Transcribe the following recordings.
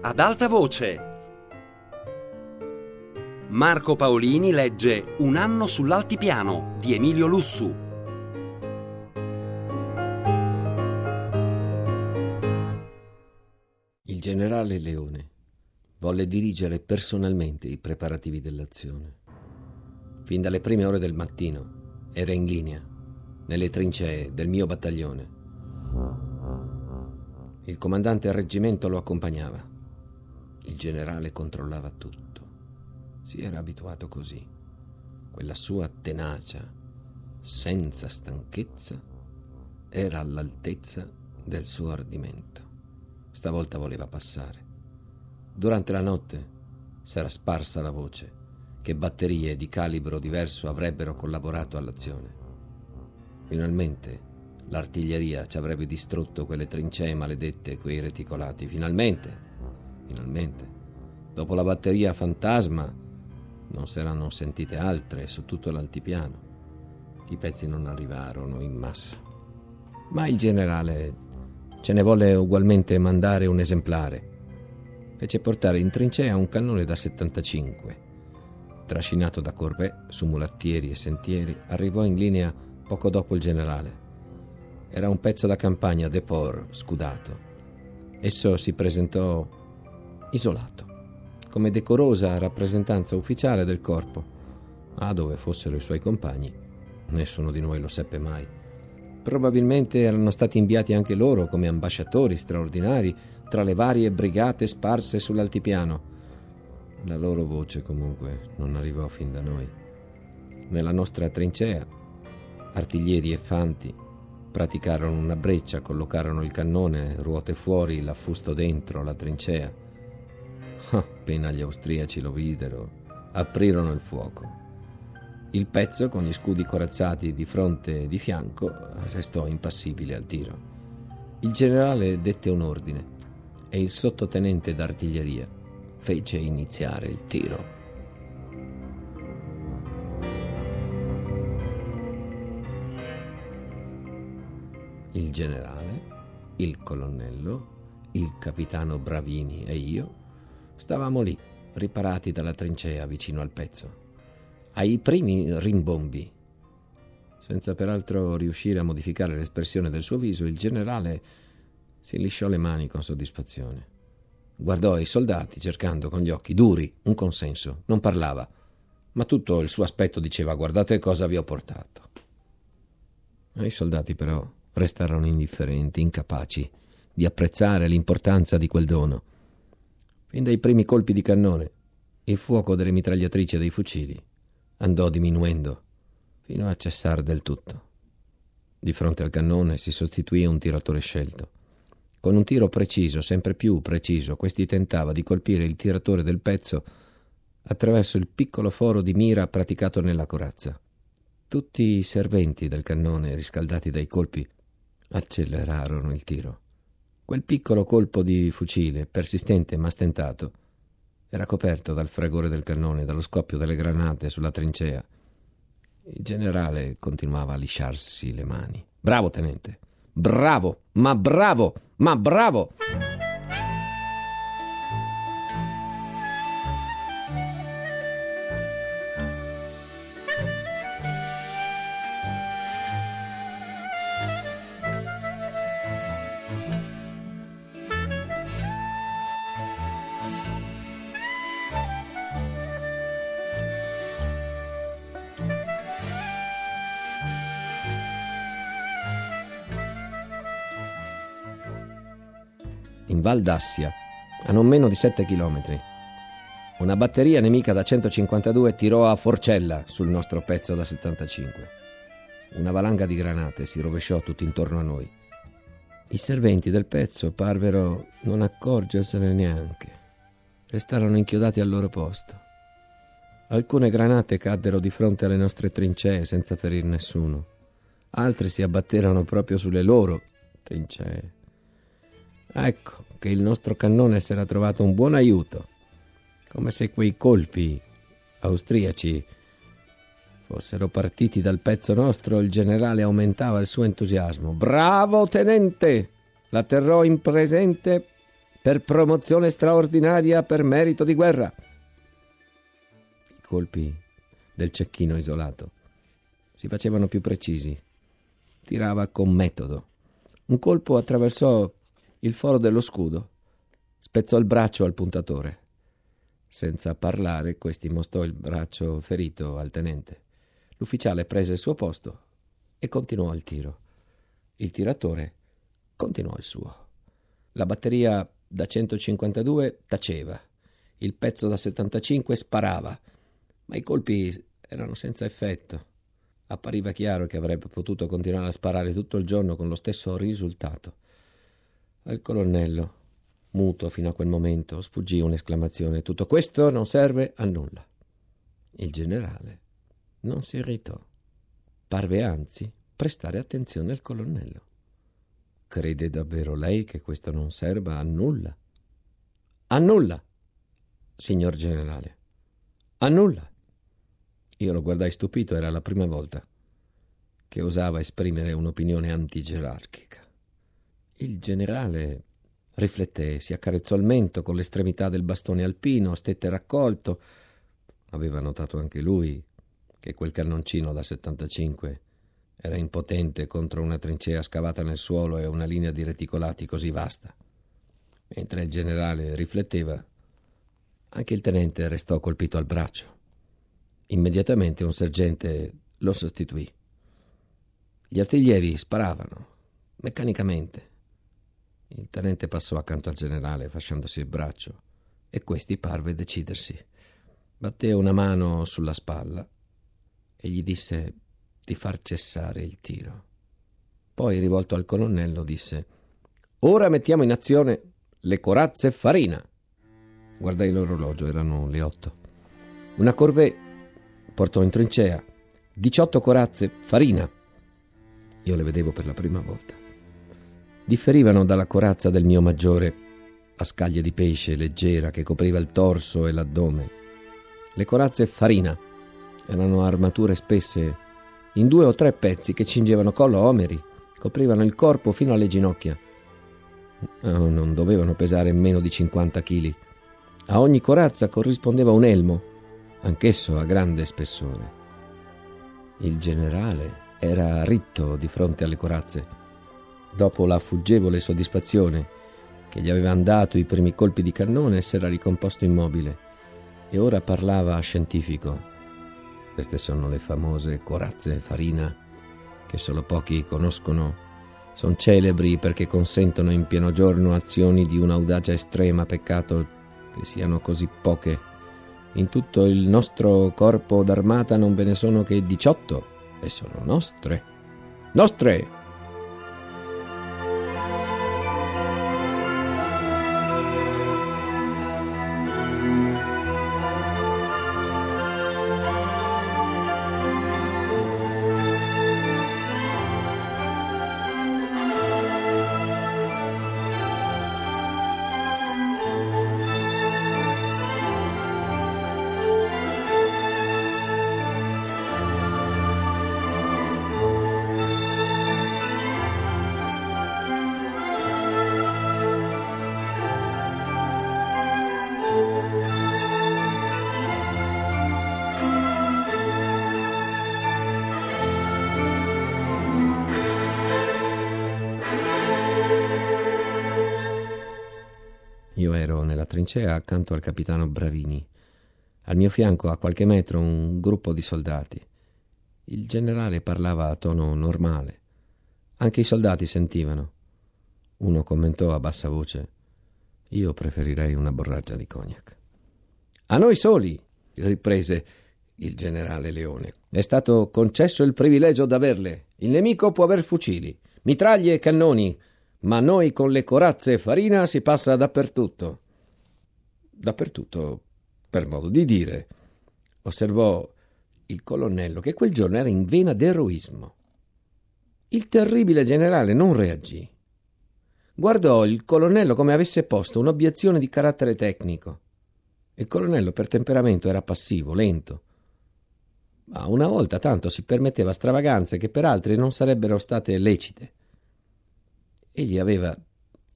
Ad alta voce. Marco Paolini legge Un anno sull'altipiano di Emilio Lussu. Il generale Leone volle dirigere personalmente i preparativi dell'azione. Fin dalle prime ore del mattino era in linea, nelle trincee del mio battaglione. Il comandante al reggimento lo accompagnava. Il generale controllava tutto. Si era abituato così. Quella sua tenacia, senza stanchezza, era all'altezza del suo ardimento. Stavolta voleva passare. Durante la notte s'era sparsa la voce che batterie di calibro diverso avrebbero collaborato all'azione. Finalmente l'artiglieria ci avrebbe distrutto quelle trincee maledette e quei reticolati. Finalmente, dopo la batteria fantasma, non saranno sentite altre su tutto l'altipiano. I pezzi non arrivarono in massa. Ma il generale ce ne volle ugualmente mandare un esemplare. Fece portare in trincea un cannone da 75. Trascinato da corvée su mulattieri e sentieri, arrivò in linea poco dopo il generale. Era un pezzo da campagna Deport, scudato. Esso si presentò isolato, come decorosa rappresentanza ufficiale del corpo. Ma dove fossero i suoi compagni, nessuno di noi lo seppe mai. Probabilmente erano stati inviati anche loro come ambasciatori straordinari tra le varie brigate sparse sull'altipiano. La loro voce, comunque, non arrivò fin da noi. Nella nostra trincea, artiglieri e fanti praticarono una breccia, collocarono il cannone, ruote fuori, l'affusto dentro, la trincea. Appena gli austriaci lo videro, aprirono il fuoco. Il pezzo, con gli scudi corazzati di fronte e di fianco, restò impassibile al tiro. Il generale dette un ordine e il sottotenente d'artiglieria fece iniziare il tiro. Il generale, il colonnello, il capitano Bravini e io stavamo lì, riparati dalla trincea vicino al pezzo, ai primi rimbombi. Senza peraltro riuscire a modificare l'espressione del suo viso, il generale si lisciò le mani con soddisfazione. Guardò i soldati cercando con gli occhi duri un consenso. Non parlava, ma tutto il suo aspetto diceva: guardate cosa vi ho portato. I soldati però restarono indifferenti, incapaci di apprezzare l'importanza di quel dono. Fin dai primi colpi di cannone, il fuoco delle mitragliatrici e dei fucili andò diminuendo fino a cessare del tutto. Di fronte al cannone si sostituì un tiratore scelto. Con un tiro preciso, sempre più preciso, questi tentava di colpire il tiratore del pezzo attraverso il piccolo foro di mira praticato nella corazza. Tutti i serventi del cannone, riscaldati dai colpi, accelerarono il tiro. Quel piccolo colpo di fucile, persistente ma stentato, era coperto dal fragore del cannone, dallo scoppio delle granate sulla trincea. Il generale continuava a lisciarsi le mani. Bravo, tenente! Bravo! Ma bravo! Ma bravo! In Val d'Assia, a non meno di 7 chilometri, una batteria nemica da 152 tirò a forcella sul nostro pezzo da 75. Una valanga di granate si rovesciò tutto intorno a noi. I serventi del pezzo parvero non accorgersene neanche. Restarono inchiodati al loro posto. Alcune granate caddero di fronte alle nostre trincee senza ferir nessuno. Altre si abbatterono proprio sulle loro trincee. Ecco che il nostro cannone s'era trovato un buon aiuto, come se quei colpi austriaci fossero partiti dal pezzo nostro. Il generale aumentava il suo entusiasmo. Bravo, tenente! La terrò in presente per promozione straordinaria per merito di guerra. I colpi del cecchino isolato si facevano più precisi. Tirava con metodo. Un colpo attraversò il foro dello scudo, spezzò il braccio al puntatore. Senza parlare, questi mostrò il braccio ferito al tenente. L'ufficiale prese il suo posto e continuò il tiro. Il tiratore continuò il suo. La batteria da 152 taceva, il pezzo da 75 sparava, ma i colpi erano senza effetto. Appariva chiaro che avrebbe potuto continuare a sparare tutto il giorno con lo stesso risultato. Al colonnello, muto fino a quel momento, sfuggì un'esclamazione. Tutto questo non serve a nulla. Il generale non si irritò. Parve anzi prestare attenzione al colonnello. Crede davvero lei che questo non serva a nulla? A nulla, signor generale. A nulla. Io lo guardai stupito, era la prima volta che osava esprimere un'opinione antigerarchica. Il generale rifletté, si accarezzò il mento con l'estremità del bastone alpino, stette raccolto. Aveva notato anche lui che quel cannoncino da 75 era impotente contro una trincea scavata nel suolo e una linea di reticolati così vasta. Mentre il generale rifletteva, anche il tenente restò colpito al braccio. Immediatamente un sergente lo sostituì. Gli artiglieri sparavano meccanicamente. Il tenente passò accanto al generale fasciandosi il braccio e questi parve decidersi. Batté una mano sulla spalla e gli disse di far cessare il tiro. Poi, rivolto al colonnello, disse: «Ora mettiamo in azione le corazze Farina!» Guardai l'orologio, erano le 8. Una corvée portò in trincea 18 corazze Farina. Io le vedevo per la prima volta. Differivano dalla corazza del mio maggiore, a scaglie di pesce leggera che copriva il torso e l'addome. Le corazze Farina erano armature spesse in 2 o 3 pezzi che cingevano collo omeri, coprivano il corpo fino alle ginocchia. Non dovevano pesare meno di 50 kg. A ogni corazza corrispondeva un elmo, anch'esso a grande spessore. Il generale era ritto di fronte alle corazze. Dopo la fuggevole soddisfazione che gli avevano dato i primi colpi di cannone, s'era ricomposto immobile e ora parlava a scientifico. Queste sono le famose corazze Farina, che solo pochi conoscono. Sono celebri perché consentono in pieno giorno azioni di un'audacia estrema, peccato che siano così poche. In tutto il nostro corpo d'armata non ve ne sono che 18 e sono nostre. Nostre! Io ero nella trincea accanto al capitano Bravini. Al mio fianco, a qualche metro, un gruppo di soldati. Il generale parlava a tono normale. Anche i soldati sentivano. Uno commentò a bassa voce: «Io preferirei una borraggia di cognac». «A noi soli», riprese il generale Leone, «è stato concesso il privilegio d'averle. Il nemico può aver fucili, mitraglie e cannoni, ma noi con le corazze Farina si passa dappertutto». «Dappertutto, per modo di dire», osservò il colonnello, che quel giorno era in vena d'eroismo. Il terribile generale non reagì. Guardò il colonnello come avesse posto un'obiezione di carattere tecnico. Il colonnello per temperamento era passivo, lento, ma una volta tanto si permetteva stravaganze che per altri non sarebbero state lecite. Egli aveva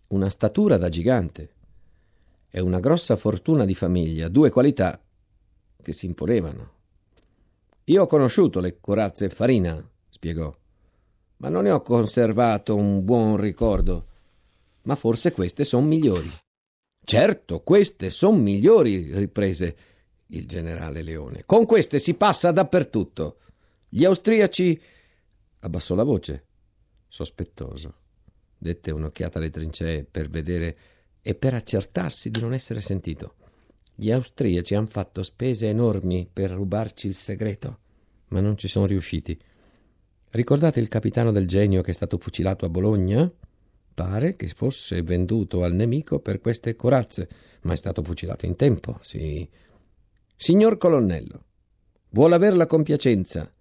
una statura da gigante, e una grossa fortuna di famiglia, due qualità che si imponevano. «Io ho conosciuto le corazze e farina», spiegò, «ma non ne ho conservato un buon ricordo. Ma forse queste son migliori». «Certo, queste son migliori», riprese il generale Leone. «Con queste si passa dappertutto. Gli austriaci...» Abbassò la voce, sospettoso. Dette un'occhiata alle trincee per vedere e per accertarsi di non essere sentito. «Gli austriaci han fatto spese enormi per rubarci il segreto, ma non ci sono riusciti. Ricordate il capitano del Genio che è stato fucilato a Bologna? Pare che fosse venduto al nemico per queste corazze, ma è stato fucilato in tempo, sì. Signor colonnello, vuol aver la compiacenza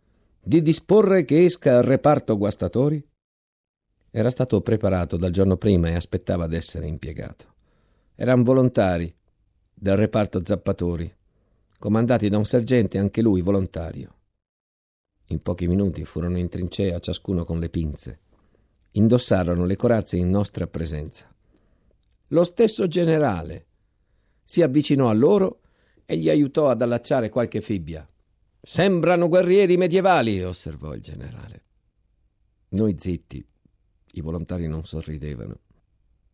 di disporre che esca al reparto guastatori?» Era stato preparato dal giorno prima e aspettava d'essere impiegato. Eran volontari del reparto zappatori, comandati da un sergente, anche lui volontario. In pochi minuti furono in trincea, ciascuno con le pinze. Indossarono le corazze in nostra presenza. Lo stesso generale si avvicinò a loro e gli aiutò ad allacciare qualche fibbia. «Sembrano guerrieri medievali», osservò il generale. Noi zitti. I volontari non sorridevano,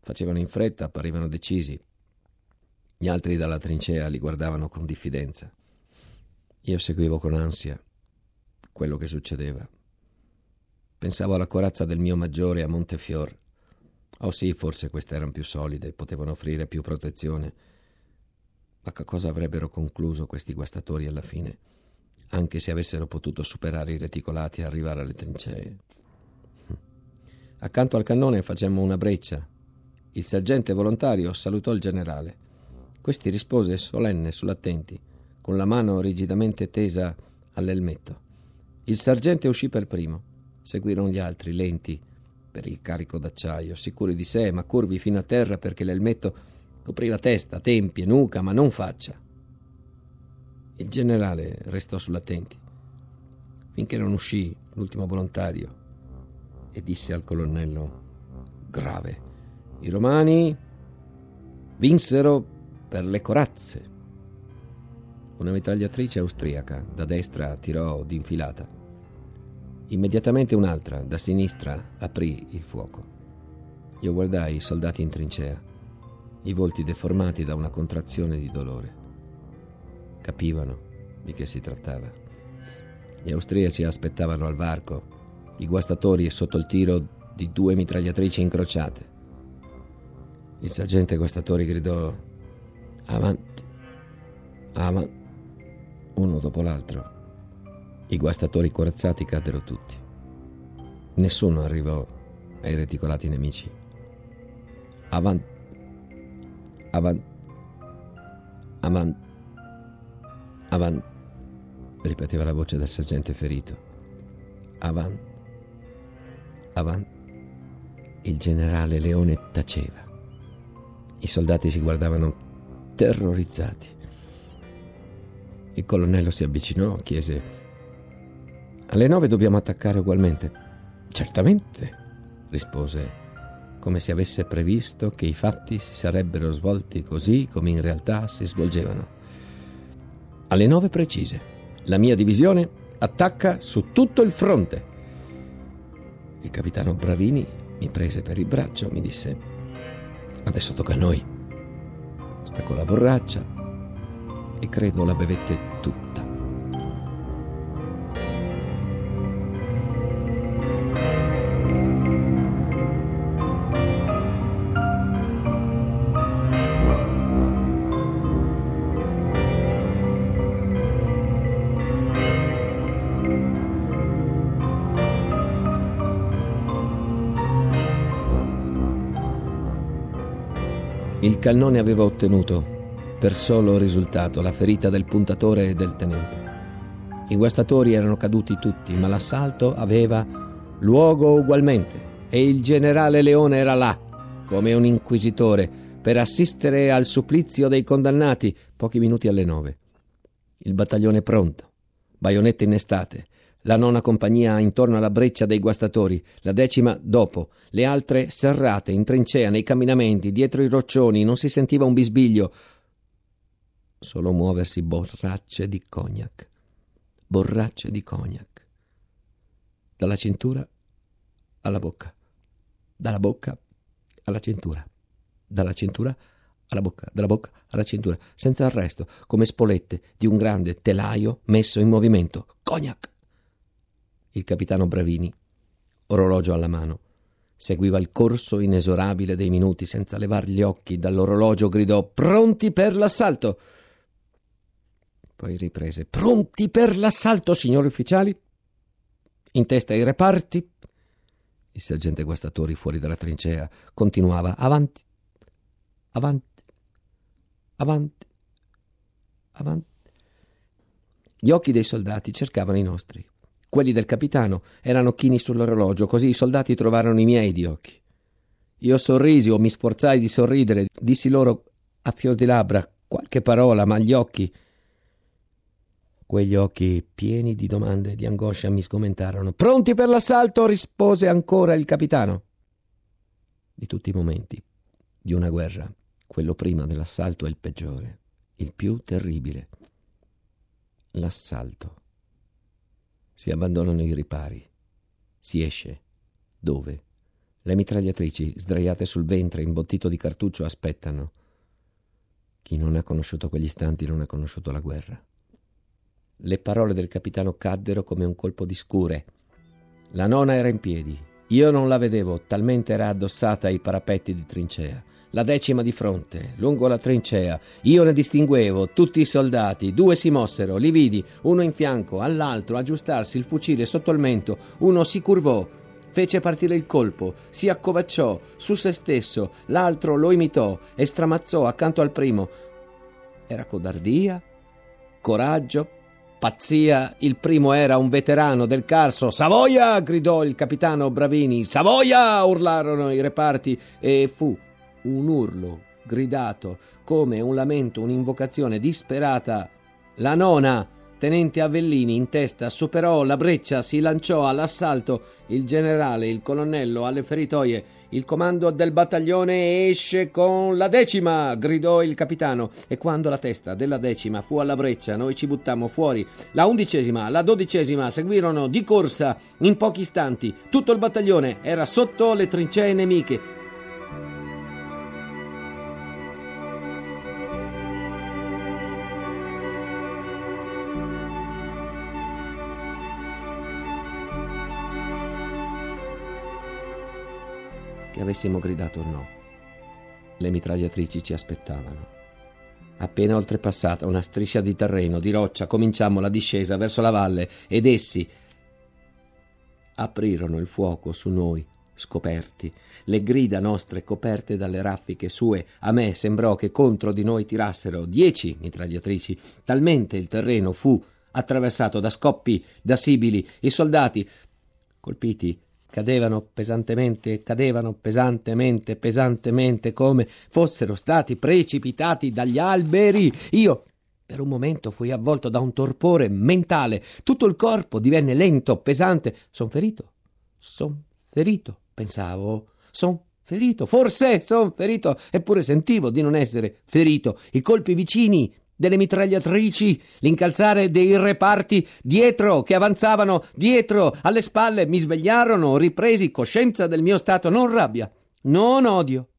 facevano in fretta, parevano decisi. Gli altri dalla trincea li guardavano con diffidenza. Io seguivo con ansia quello che succedeva. Pensavo alla corazza del mio maggiore a Montefiore. Oh sì, forse queste erano più solide, potevano offrire più protezione. Ma che cosa avrebbero concluso questi guastatori alla fine, anche se avessero potuto superare i reticolati e arrivare alle trincee? Accanto al cannone facemmo una breccia. Il sergente volontario salutò il generale. Questi rispose solenne sull'attenti, con la mano rigidamente tesa all'elmetto. Il sergente uscì per primo. Seguirono gli altri, lenti per il carico d'acciaio, sicuri di sé ma curvi fino a terra perché l'elmetto copriva testa, tempie, nuca, ma non faccia. Il generale restò sull'attenti finché non uscì l'ultimo volontario e disse al colonnello grave: «I romani vinsero per le corazze». Una mitragliatrice austriaca da destra tirò d'infilata. Immediatamente un'altra da sinistra aprì il fuoco. Io guardai i soldati in trincea, i volti deformati da una contrazione di dolore. Capivano di che si trattava. Gli austriaci aspettavano al varco, i guastatori sotto il tiro di due mitragliatrici incrociate. Il sergente guastatori gridò: «Avanti, avanti», uno dopo l'altro. I guastatori corazzati caddero tutti. Nessuno arrivò ai reticolati nemici. «Avanti, avanti, avanti, avanti», ripeteva la voce del sergente ferito. «Avanti, avanti». Il generale Leone taceva. I soldati si guardavano terrorizzati. Il colonnello si avvicinò, chiese: «Alle 9 dobbiamo attaccare ugualmente?» «Certamente», rispose, come se avesse previsto che i fatti si sarebbero svolti così come in realtà si svolgevano. «Alle 9 precise. La mia divisione attacca su tutto il fronte». Il capitano Bravini mi prese per il braccio, mi disse: «Adesso tocca a noi». Staccò la borraccia e credo la bevette tutta. Il cannone aveva ottenuto per solo risultato la ferita del puntatore e del tenente. I guastatori erano caduti tutti, ma l'assalto aveva luogo ugualmente e il generale Leone era là, come un inquisitore, per assistere al supplizio dei condannati. Pochi minuti alle 9. Il battaglione pronto, baionette innestate, la nona compagnia intorno alla breccia dei guastatori, la decima dopo, le altre serrate, in trincea, nei camminamenti, dietro i roccioni, non si sentiva un bisbiglio, solo muoversi borracce di cognac, dalla cintura alla bocca, dalla bocca alla cintura, dalla cintura alla bocca, dalla bocca alla cintura, senza arresto, come spolette di un grande telaio messo in movimento. Cognac! Il capitano Bravini, orologio alla mano, seguiva il corso inesorabile dei minuti senza levar gli occhi dall'orologio. Gridò: pronti per l'assalto! Poi riprese: pronti per l'assalto, signori ufficiali! In testa ai reparti. Il sergente Guastatori, fuori dalla trincea, continuava: avanti, avanti, avanti, avanti. Gli occhi dei soldati cercavano i nostri. Quelli del capitano erano chini sull'orologio, così i soldati trovarono i miei di occhi. Io sorrisi o mi sforzai di sorridere, dissi loro a fior di labbra qualche parola, ma gli occhi, quegli occhi pieni di domande e di angoscia, mi sgomentarono. Pronti per l'assalto, rispose ancora il capitano. Di tutti i momenti di una guerra, quello prima dell'assalto è il peggiore, il più terribile. L'assalto. Si abbandonano i ripari. Si esce. Dove? Le mitragliatrici, sdraiate sul ventre, imbottito di cartuccio, aspettano. Chi non ha conosciuto quegli istanti non ha conosciuto la guerra. Le parole del capitano caddero come un colpo di scure. La nona era in piedi. Io non la vedevo, talmente era addossata ai parapetti di trincea. La decima di fronte, lungo la trincea, io ne distinguevo tutti i soldati. 2 si mossero, li vidi, uno in fianco all'altro aggiustarsi il fucile sotto il mento. Uno si curvò, fece partire il colpo, si accovacciò su se stesso, l'altro lo imitò e stramazzò accanto al primo. Era codardia, coraggio, pazzia. Il primo era un veterano del Carso. Savoia! Gridò il capitano Bravini. Savoia! Urlarono i reparti, e fu un urlo gridato come un lamento, un'invocazione disperata. La nona, tenente Avellini, in testa, superò la breccia, si lanciò all'assalto. Il generale, il colonnello alle feritoie. Il comando del battaglione esce con la decima, gridò il capitano, e quando la testa della decima fu alla breccia noi ci buttammo fuori. La 11ª, la 12ª seguirono di corsa. In pochi istanti tutto il battaglione era sotto le trincee nemiche. Avessimo gridato no, le mitragliatrici ci aspettavano. Appena oltrepassata una striscia di terreno, di roccia, cominciammo la discesa verso la valle, ed essi aprirono il fuoco su noi, scoperti, le grida nostre coperte dalle raffiche sue. A me sembrò che contro di noi tirassero 10 mitragliatrici, talmente il terreno fu attraversato da scoppi, da sibili. I soldati colpiti cadevano pesantemente, come fossero stati precipitati dagli alberi. Io per un momento fui avvolto da un torpore mentale, tutto il corpo divenne lento, pesante. Son ferito, pensavo, forse son ferito, eppure sentivo di non essere ferito. I colpi vicini delle mitragliatrici, l'incalzare dei reparti dietro che avanzavano, dietro alle spalle, mi svegliarono, ripresi coscienza del mio stato. Non rabbia, non odio,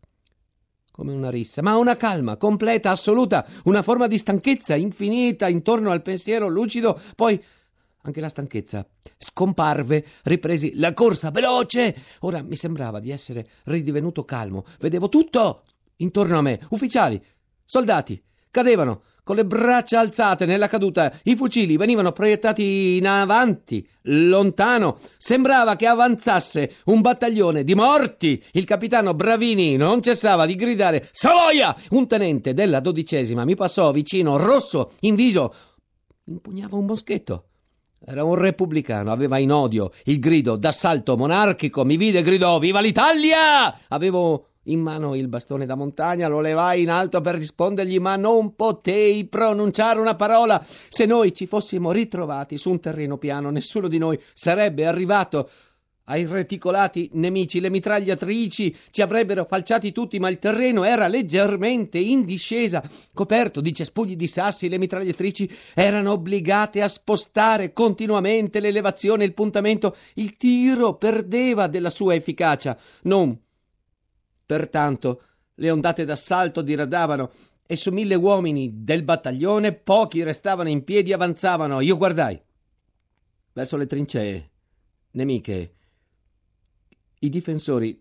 come una rissa, ma una calma completa, assoluta, una forma di stanchezza infinita intorno al pensiero lucido. Poi anche la stanchezza scomparve, ripresi la corsa veloce. Ora mi sembrava di essere ridivenuto calmo, vedevo tutto intorno a me, ufficiali, soldati, cadevano con le braccia alzate nella caduta, i fucili venivano proiettati in avanti, lontano. Sembrava che avanzasse un battaglione di morti. Il capitano Bravini non cessava di gridare Savoia! Un tenente della 12ª mi passò vicino, rosso in viso, impugnava un moschetto. Era un repubblicano, aveva in odio il grido d'assalto monarchico, mi vide e gridò Viva l'Italia! Avevo in mano il bastone da montagna, lo levai in alto per rispondergli, ma non potei pronunciare una parola. Se noi ci fossimo ritrovati su un terreno piano, nessuno di noi sarebbe arrivato. Ai reticolati nemici le mitragliatrici ci avrebbero falciati tutti, ma il terreno era leggermente in discesa, coperto di cespugli di sassi. Le mitragliatrici erano obbligate a spostare continuamente l'elevazione, il puntamento. Il tiro perdeva della sua efficacia. Non pertanto le ondate d'assalto diradavano, e su 1.000 uomini del battaglione pochi restavano in piedi e avanzavano. Io guardai verso le trincee nemiche. I difensori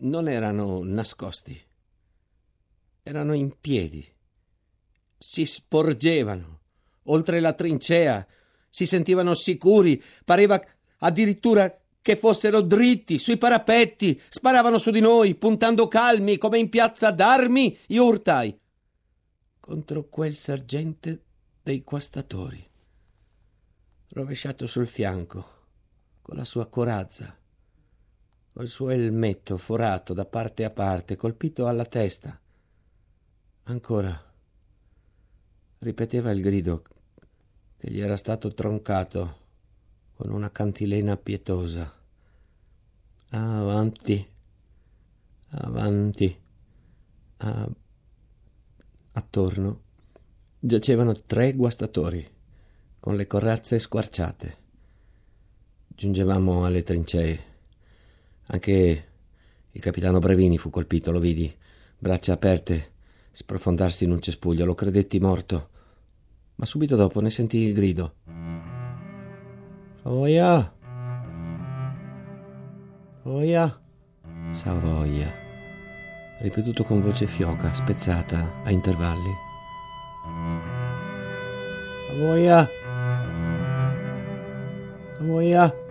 non erano nascosti, erano in piedi, si sporgevano oltre la trincea, si sentivano sicuri, pareva addirittura che fossero dritti sui parapetti, sparavano su di noi, puntando calmi come in piazza d'armi. Io urtai contro quel sergente dei guastatori, rovesciato sul fianco, con la sua corazza, col suo elmetto forato da parte a parte, colpito alla testa. Ancora ripeteva il grido che gli era stato troncato con una cantilena pietosa. Avanti, avanti. Attorno giacevano 3 guastatori con le corazze squarciate. Giungevamo alle trincee. Anche il capitano Bravini fu colpito, lo vidi, braccia aperte, sprofondarsi in un cespuglio. Lo credetti morto, ma subito dopo ne sentii il grido. Savoia! Savoia! Savoia! Ripetuto con voce fioca, spezzata a intervalli. Savoia! Savoia!